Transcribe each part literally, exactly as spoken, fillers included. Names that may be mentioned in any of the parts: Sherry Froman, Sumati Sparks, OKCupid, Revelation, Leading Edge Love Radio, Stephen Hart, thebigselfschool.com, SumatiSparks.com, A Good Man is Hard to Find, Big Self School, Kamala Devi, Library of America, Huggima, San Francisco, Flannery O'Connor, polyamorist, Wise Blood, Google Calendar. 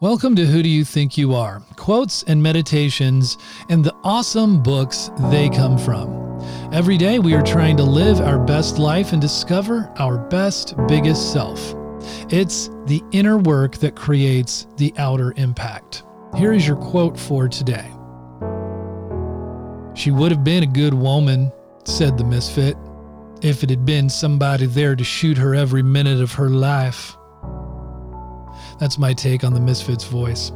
Welcome to Who Do You Think You Are? Quotes and meditations and the awesome books they come from. Every day we are trying to live our best life and discover our best, biggest self. It's the inner work that creates the outer impact. Here is your quote for today. She would have been a good woman, said the misfit, if it had been somebody there to shoot her every minute of her life. That's my take on the misfit's voice.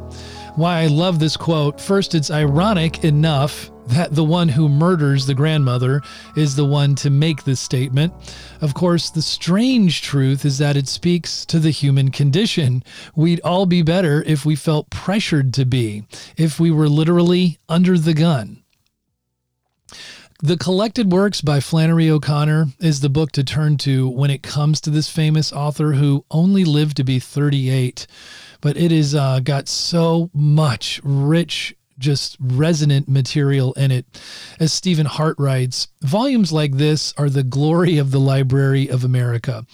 Why I love this quote. First, it's ironic enough that the one who murders the grandmother is the one to make this statement. Of course, the strange truth is that it speaks to the human condition. We'd all be better if we felt pressured to be, if we were literally under the gun. The Collected Works by Flannery O'Connor is the book to turn to when it comes to this famous author who only lived to be thirty-eight, but it has uh, got so much rich, just resonant material in it. As Stephen Hart writes, volumes like this are the glory of the Library of America.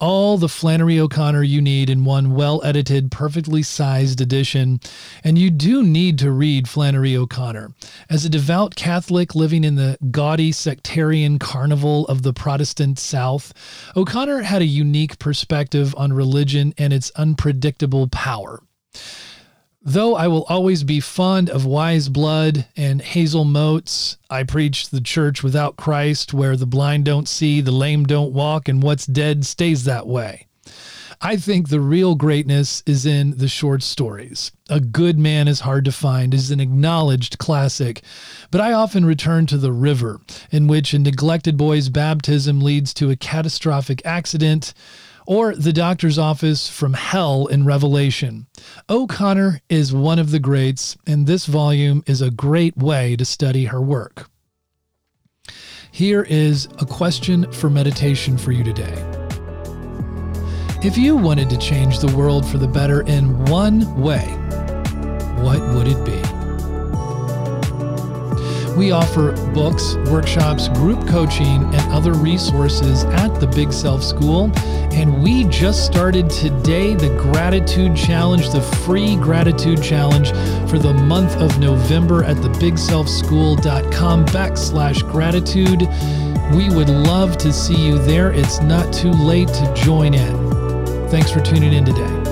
All the Flannery O'Connor you need in one well-edited, perfectly sized edition. And you do need to read Flannery O'Connor. As a devout Catholic living in the gaudy sectarian carnival of the Protestant South, O'Connor had a unique perspective on religion and its unpredictable power. Though I will always be fond of Wise Blood and Hazel Motes, I preach the church without Christ, where the blind don't see, the lame don't walk, and what's dead stays that way. I think the real greatness is in the short stories. A Good Man is Hard to Find is an acknowledged classic, but I often return to The River, in which a neglected boy's baptism leads to a catastrophic accident, or The Doctor's Office from Hell in Revelation. O'Connor is one of the greats, and this volume is a great way to study her work. Here is a question for meditation for you today. If you wanted to change the world for the better in one way, what would it be? We offer books, workshops, group coaching, and other resources at the Big Self School. And we just started today the Gratitude Challenge, the free Gratitude Challenge for the month of November at thebigselfschool.com backslash gratitude. We would love to see you there. It's not too late to join in. Thanks for tuning in today.